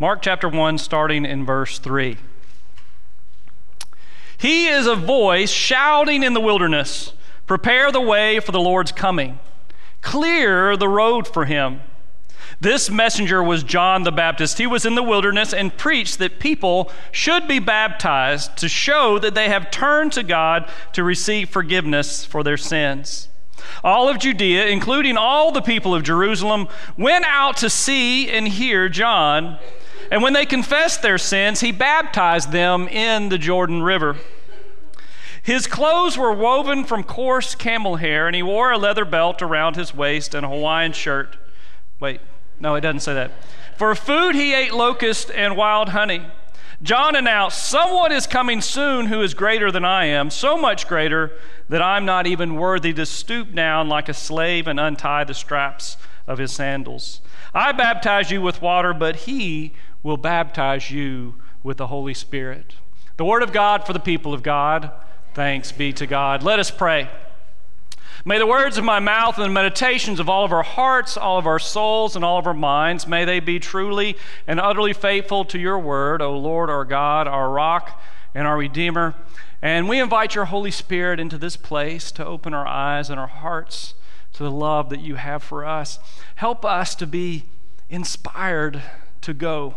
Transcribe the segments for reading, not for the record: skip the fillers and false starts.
Mark chapter 1, starting in verse 3. He is a voice shouting in the wilderness, prepare the way for the Lord's coming. Clear the road for him. This messenger was John the Baptist. He was in the wilderness and preached that people should be baptized to show that they have turned to God to receive forgiveness for their sins. All of Judea, including all the people of Jerusalem, went out to see and hear John. And when they confessed their sins, he baptized them in the Jordan River. His clothes were woven from coarse camel hair, and he wore a leather belt around his waist and a Hawaiian shirt. Wait, no, it doesn't say that. For food he ate locusts and wild honey. John announced, someone is coming soon who is greater than I am, so much greater that I'm not even worthy to stoop down like a slave and untie the straps of his sandals. I baptize you with water, but he will baptize you with the Holy Spirit. The word of God for the people of God. Thanks be to God. Let us pray. May the words of my mouth and the meditations of all of our hearts, all of our souls, and all of our minds, may they be truly and utterly faithful to your word, O Lord, our God, our rock, and our Redeemer. And we invite your Holy Spirit into this place to open our eyes and our hearts to the love that you have for us. Help us to be inspired to go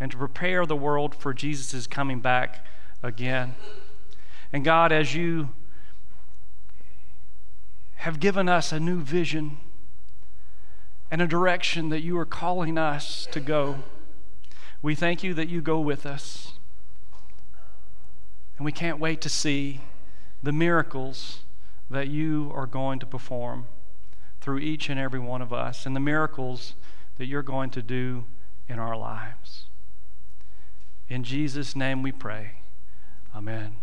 and to prepare the world for Jesus' coming back again. And God, as you have given us a new vision and a direction that you are calling us to go. We thank you that you go with us. And we can't wait to see the miracles that you are going to perform through each and every one of us and the miracles that you're going to do in our lives. In Jesus' name we pray. Amen.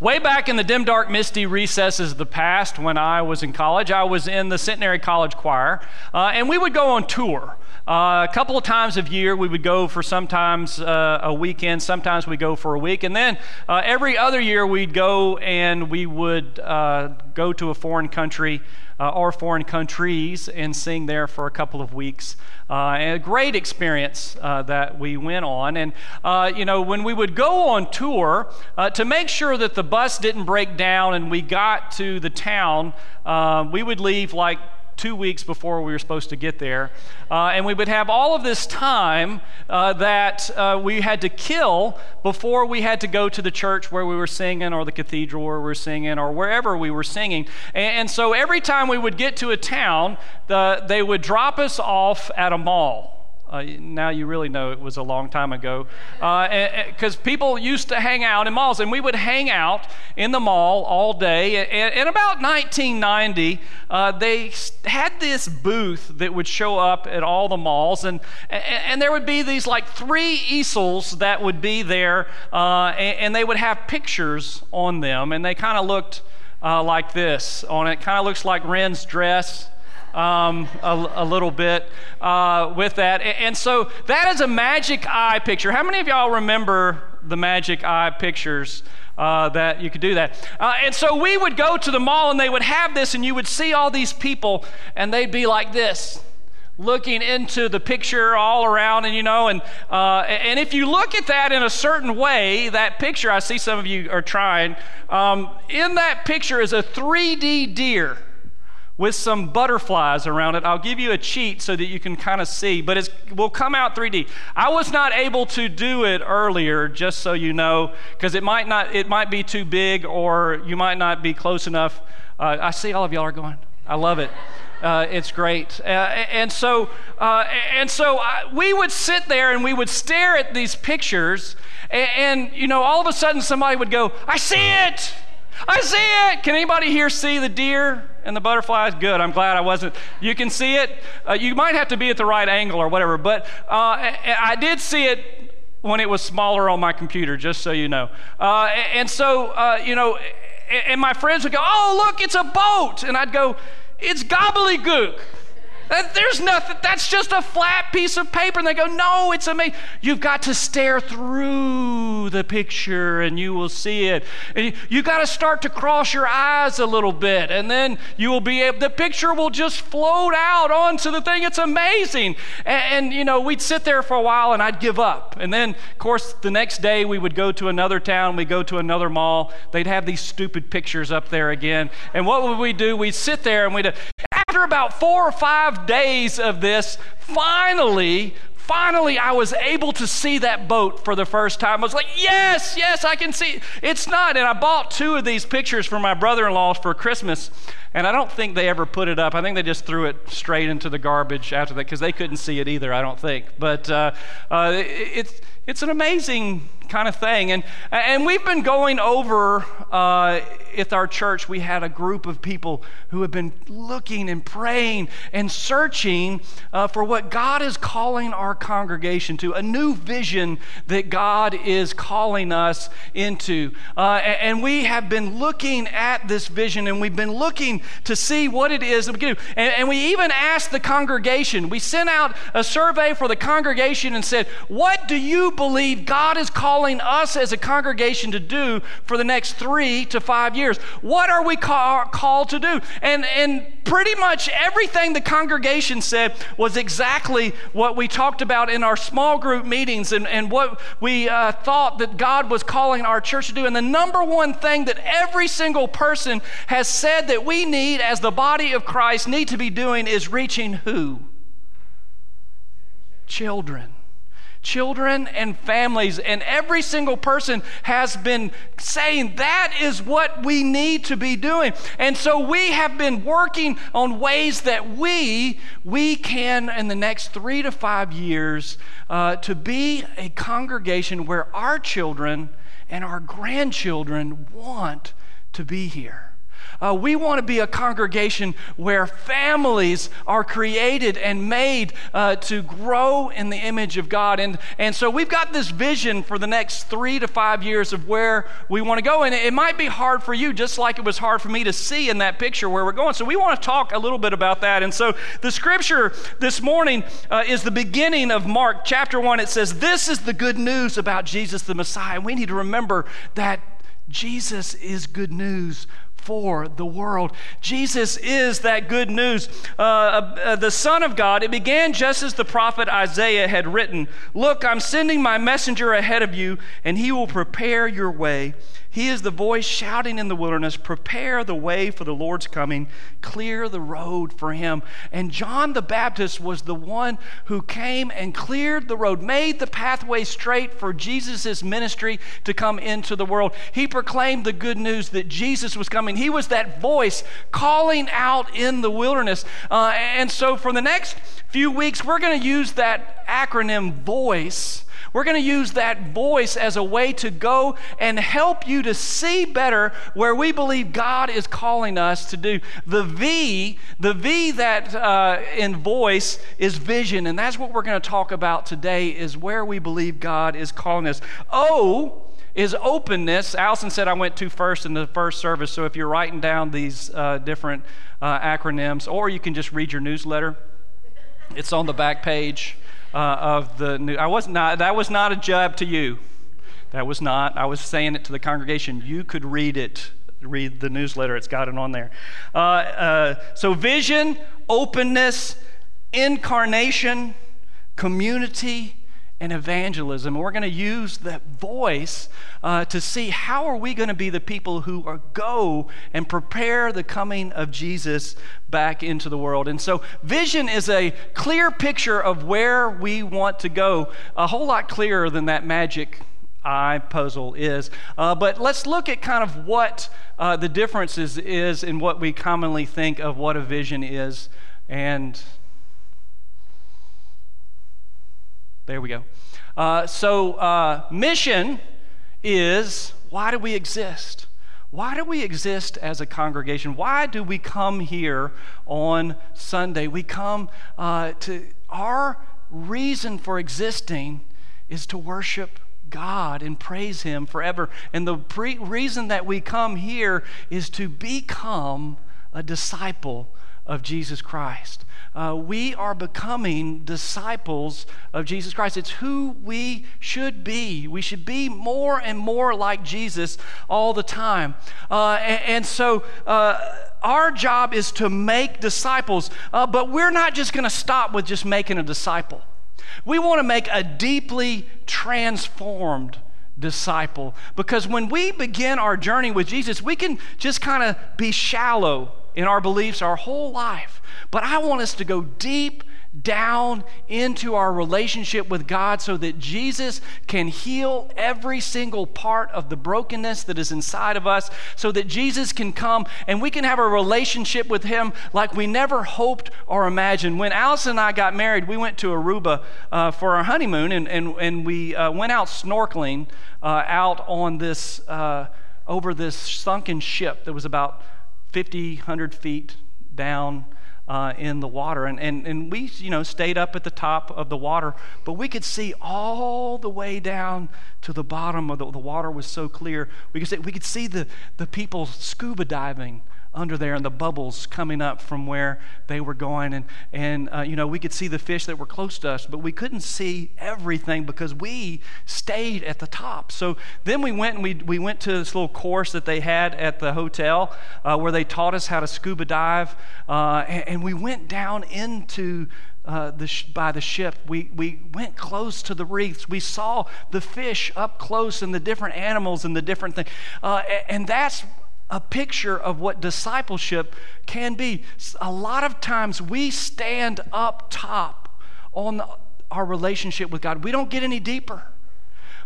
Way back in the dim, dark, misty recesses of the past when I was in college, I was in the Centenary College Choir, and we would go on tour. A couple of times a year, we would go for sometimes a weekend, sometimes we go for a week, and then every other year we'd go and we would go to a foreign country or foreign countries and sing there for a couple of weeks. And a great experience that we went on. And, you know, when we would go on tour, to make sure that the bus didn't break down and we got to the town, we would leave like 2 weeks before we were supposed to get there. And we would have all of this time that we had to kill before we had to go to the church where we were singing or the cathedral where we were singing or wherever we were singing. And so every time we would get to a town, they would drop us off at a mall. Now you really know it was a long time ago because people used to hang out in malls, and we would hang out in the mall all day. And about 1990, they had this booth that would show up at all the malls, and there would be these like three easels that would be there, and they would have pictures on them, and they kind of looked like this on it. Kind of looks like Ren's dress. A little bit with that. And so that is a magic eye picture. How many of y'all remember the magic eye pictures that you could do that? And so we would go to the mall and they would have this and you would see all these people and they'd be like this, looking into the picture all around and you know, and if you look at that in a certain way, that picture, I see some of you are trying, in that picture is a 3D deer with some butterflies around it. I'll give you a cheat so that you can kind of see, but it will come out 3D. I was not able to do it earlier, just so you know, because it might be too big or you might not be close enough. I see all of y'all are going. I love it. It's great. And so we would sit there and we would stare at these pictures and you know, all of a sudden somebody would go, I see it! I see it! Can anybody here see the deer and the butterflies? Good, I'm glad I wasn't. You can see it. You might have to be at the right angle or whatever, but I did see it when it was smaller on my computer, just so you know. You know, and my friends would go, oh, look, it's a boat. And I'd go, it's gobbledygook. There's nothing, that's just a flat piece of paper. And they go, no, it's amazing. You've got to stare through the picture and you will see it. And you got to start to cross your eyes a little bit, and then you will be able, the picture will just float out onto the thing. It's amazing. And you know, we'd sit there for a while and I'd give up. And then, of course, the next day we would go to another town, we'd go to another mall. They'd have these stupid pictures up there again. And what would we do? We'd sit there and we'd, after about 4 or 5 days of this, finally, I was able to see that boat for the first time. I was like, yes, I can see it. It's not. And I bought 2 of these pictures for my brother-in-law for Christmas, and I don't think they ever put it up. I think they just threw it straight into the garbage after that because they couldn't see it either, I don't think. But it's an amazing kind of thing. And we've been going over, at our church, we had a group of people who have been looking and praying and searching for what God is calling our congregation to, a new vision that God is calling us into. And we have been looking at this vision, and we've been looking to see what it is that we can do. And we even asked the congregation, we sent out a survey for the congregation and said, what do you believe God is calling us as a congregation to do for the next 3 to 5 years? What are we called to do? And pretty much everything the congregation said was exactly what we talked about in our small group meetings and what we thought that God was calling our church to do. And the number one thing that every single person has said that we need as the body of Christ need to be doing is reaching who? Children and families, and every single person has been saying that is what we need to be doing. And so we have been working on ways that we can in the next 3 to 5 years to be a congregation where our children and our grandchildren want to be here. We want to be a congregation where families are created and made to grow in the image of God. And so we've got this vision for the next 3 to 5 years of where we want to go. And it might be hard for you, just like it was hard for me to see in that picture where we're going. So we want to talk a little bit about that. And so the scripture this morning is the beginning of Mark chapter 1. It says, this is the good news about Jesus the Messiah. And we need to remember that Jesus is good news for the world. Jesus is that good news. The Son of God, it began just as the prophet Isaiah had written, look, I'm sending my messenger ahead of you, and he will prepare your way. He is the voice shouting in the wilderness, prepare the way for the Lord's coming, clear the road for him. And John the Baptist was the one who came and cleared the road, made the pathway straight for Jesus' ministry to come into the world. He proclaimed the good news that Jesus was coming. He was that voice calling out in the wilderness. And so for the next few weeks, we're going to use that acronym VOICE. We're going to use that voice as a way to go and help you to see better where we believe God is calling us to do. The V that in voice is vision, and that's what we're going to talk about today is where we believe God is calling us. O is openness. Allison said I went to first in the first service, so if you're writing down these different acronyms, or you can just read your newsletter. It's on the back page of the new. That was not a jab to you. That was not. I was saying it to the congregation. You could read it. Read the newsletter. It's got it on there. So vision, openness, incarnation, community, and evangelism. And we're going to use that voice to see how are we going to be the people who go and prepare the coming of Jesus back into the world. And so vision is a clear picture of where we want to go, a whole lot clearer than that magic eye puzzle is. But let's look at kind of what the differences is in what we commonly think of what a vision is. And there we go. So mission is, why do we exist? Why do we exist as a congregation? Why do we come here on Sunday? We come to, our reason for existing is to worship God and praise Him forever. And the reason that we come here is to become a disciple of Jesus Christ. We are becoming disciples of Jesus Christ. It's who we should be. We should be more and more like Jesus all the time. And so our job is to make disciples, but we're not just going to stop with just making a disciple. We want to make a deeply transformed disciple, because when we begin our journey with Jesus, we can just kind of be shallow in our beliefs our whole life. But I want us to go deep down into our relationship with God so that Jesus can heal every single part of the brokenness that is inside of us, so that Jesus can come and we can have a relationship with Him like we never hoped or imagined. When Allison and I got married, we went to Aruba for our honeymoon, and we went out snorkeling out on this, over this sunken ship that was about 50, 100 feet down in the water, and we, you know, stayed up at the top of the water, but we could see all the way down to the bottom of the water. Was so clear. We could see the people scuba diving under there, and the bubbles coming up from where they were going, and you know, we could see the fish that were close to us, but we couldn't see everything because we stayed at the top. So then we went and we went to this little course that they had at the hotel where they taught us how to scuba dive, and we went down into by the ship. We went close to the reefs. We saw the fish up close and the different animals and the different things. And that's a picture of what discipleship can be. A lot of times we stand up top on our relationship with God. We don't get any deeper.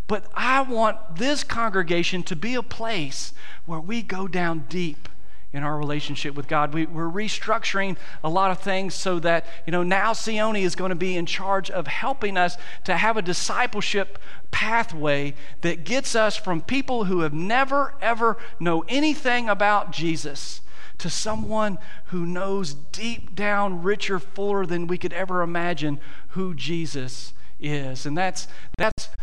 But I want this congregation to be a place where we go down deep in our relationship with God. We're restructuring a lot of things so that, you know, now Sione is going to be in charge of helping us to have a discipleship pathway that gets us from people who have never, ever know anything about Jesus to someone who knows deep down, richer, fuller than we could ever imagine who Jesus is. And that's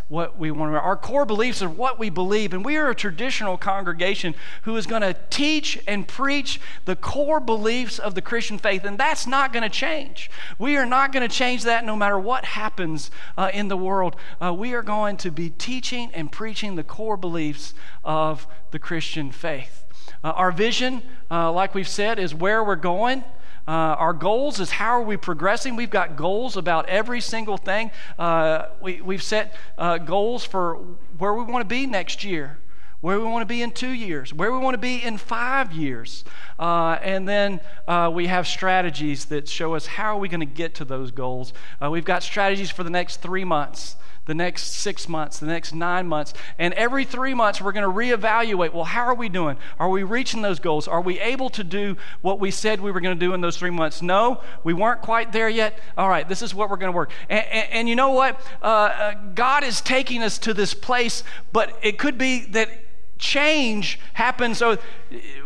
what we want. Our core beliefs are what we believe, and we are a traditional congregation who is going to teach and preach the core beliefs of the Christian faith, and that's not going to change. We are not going to change that no matter what happens in the world. We are going to be teaching and preaching the core beliefs of the Christian faith. Our vision, like we've said, is where we're going. Our goals is how are we progressing. We've got goals about every single thing. We've set goals for where we want to be next year, where we want to be in 2 years, where we want to be in 5 years. And then we have strategies that show us how are we going to get to those goals. We've got strategies for the next 3 months, the next 6 months, the next 9 months. And every 3 months, we're going to reevaluate, well, how are we doing? Are we reaching those goals? Are we able to do what we said we were going to do in those 3 months? No, we weren't quite there yet. All right, this is what we're going to work. And you know what? God is taking us to this place, but it could be that change happens. So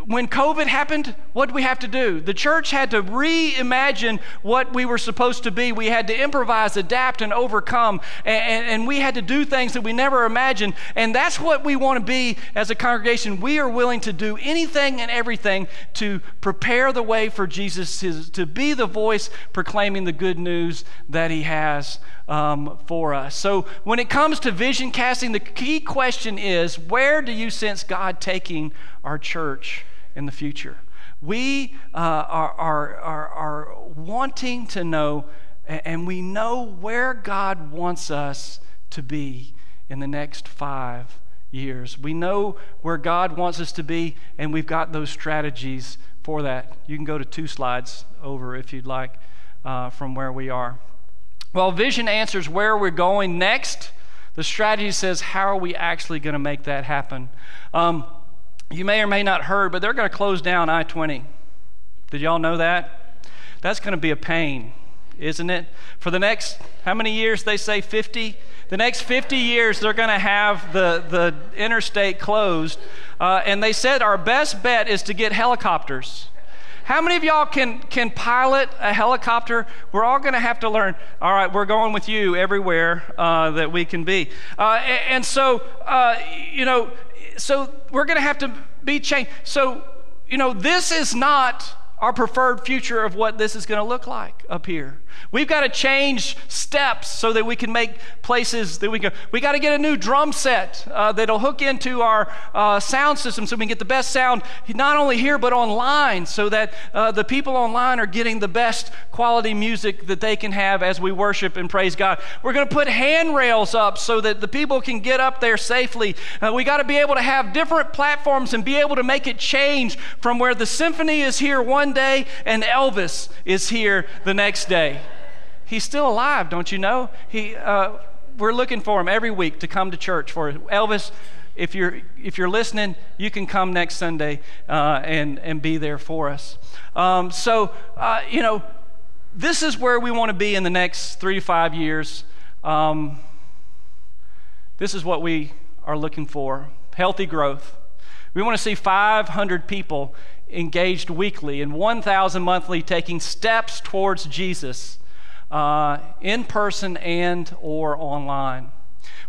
when COVID happened, what did we have to do? The church had to reimagine what we were supposed to be. We had to improvise, adapt, and overcome, and we had to do things that we never imagined. And that's what we want to be as a congregation. We are willing to do anything and everything to prepare the way for Jesus to be the voice proclaiming the good news that He has for us. So when it comes to vision casting, the key question is, where do you sense God taking our church in the future? We are wanting to know, and we know where God wants us to be in the next 5 years. We know where God wants us to be, and we've got those strategies for that. You can go to 2 slides over if you'd like from where we are. Well, vision answers where we're going next. The strategy says, how are we actually going to make that happen? You may or may not heard, but they're going to close down I-20. Did y'all know that? That's going to be a pain, isn't it? For the next, how many years? They say 50. The next 50 years, they're going to have the interstate closed. And they said our best bet is to get helicopters. How many of y'all can pilot a helicopter? We're all going to have to learn, all right, we're going with you everywhere that we can be. So we're going to have to be changed. So, you know, this is not our preferred future of what this is going to look like up here. We've got to change steps so that we can make places that we can. We got to get a new drum set that'll hook into our sound system so we can get the best sound not only here but online, so that the people online are getting the best quality music that they can have as we worship and praise God. We're going to put handrails up so that the people can get up there safely. We got to be able to have different platforms and be able to make it change from where the symphony is here one day and Elvis is here the next day. He's still alive, don't you know? We're looking for him every week to come to church for Elvis. If you're listening, you can come next Sunday and be there for us. This is where we want to be in the next 3 to 5 years. This is what we are looking for: healthy growth. We want to see 500 people engaged weekly and 1,000 monthly, taking steps towards Jesus in person and or online.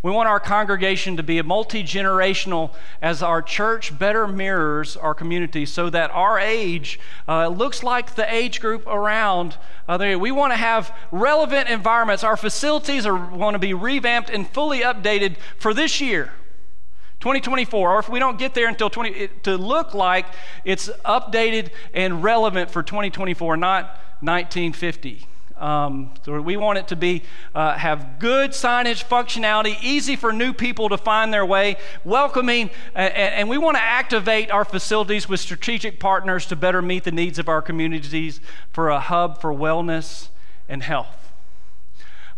We want our congregation to be a multi-generational, as our church better mirrors our community, so that our age looks like the age group around. We want to have relevant environments. Our facilities want to be revamped and fully updated for this year, 2024, or if we don't get there until to look like it's updated and relevant for 2024, not 1950. So we want it to be have good signage functionality, easy for new people to find their way, welcoming, and we want to activate our facilities with strategic partners to better meet the needs of our communities for a hub for wellness and health.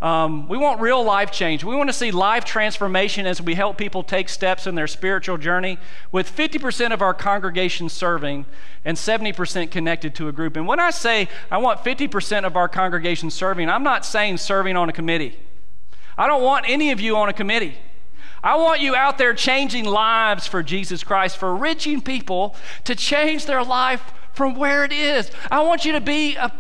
We want real life change. We want to see life transformation as we help people take steps in their spiritual journey, with 50% of our congregation serving and 70% connected to a group. And when I say I want 50% of our congregation serving, I'm not saying serving on a committee. I don't want any of you on a committee. I want you out there changing lives for Jesus Christ, for reaching people to change their life from where it is. I want you to be a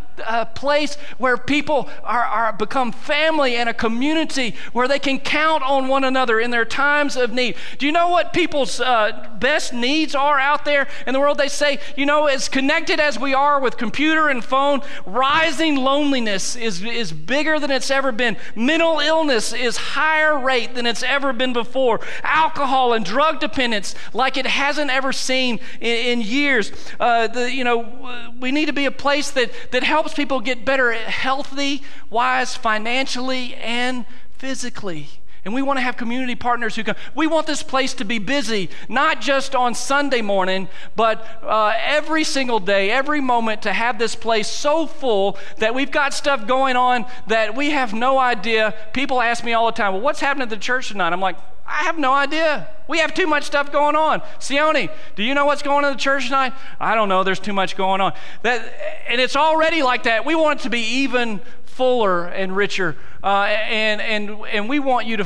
place where people are become family and a community where they can count on one another in their times of need. Do you know what people's best needs are out there in the world? They say, as connected as we are with computer and phone, rising loneliness is bigger than it's ever been. Mental illness is higher rate than it's ever been before. Alcohol and drug dependence like it hasn't ever seen in years. We need to be a place that helps people get better, healthy, wise, financially, and physically. And we want to have community partners who come. We want this place to be busy, not just on Sunday morning, but every single day, every moment, to have this place so full that we've got stuff going on that we have no idea. People ask me all the time, well, what's happening at the church tonight? I'm like, I have no idea. We have too much stuff going on. Sione, do you know what's going on in the church tonight? I don't know. There's too much going on. And it's already like that. We want it to be even fuller and richer. And we want you to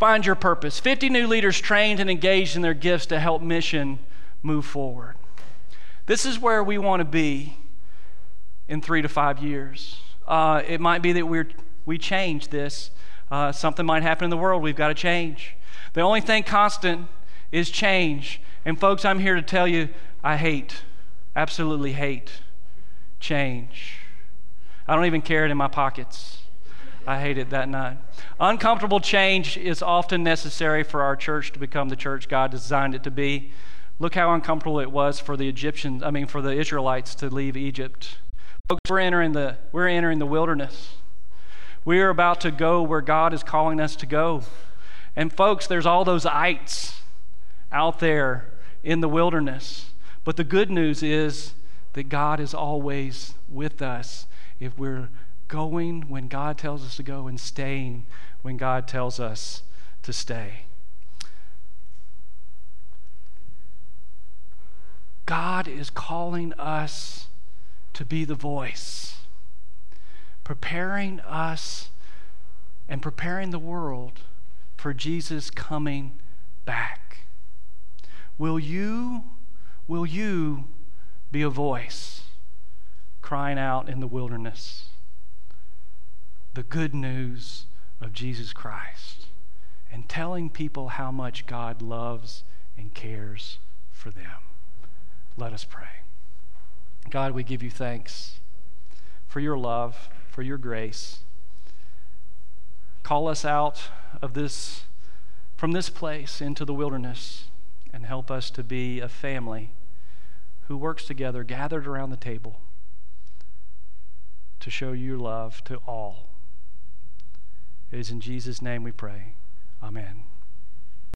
find your purpose. 50 new leaders trained and engaged in their gifts to help mission move forward. This is where we want to be in 3 to 5 years. It might be that we change this. Something might happen in the world. We've got to change. The only thing constant is change. And folks, I'm here to tell you, I absolutely hate change. I don't even carry it in my pockets. I hate it that night. Uncomfortable change is often necessary for our church to become the church God designed it to be. Look how uncomfortable it was for the Israelites to leave Egypt. Folks, we're entering the wilderness. We are about to go where God is calling us to go. And folks, there's all those ites out there in the wilderness. But the good news is that God is always with us if we're going when God tells us to go and staying when God tells us to stay. God is calling us to be the voice, preparing us and preparing the world for Jesus coming back. Will you be a voice crying out in the wilderness the good news of Jesus Christ and telling people how much God loves and cares for them? Let us pray. God, we give you thanks for your love, for your grace. Call us out of this, from this place into the wilderness, and help us to be a family who works together, gathered around the table, to show your love to all. It is in Jesus' name we pray. Amen.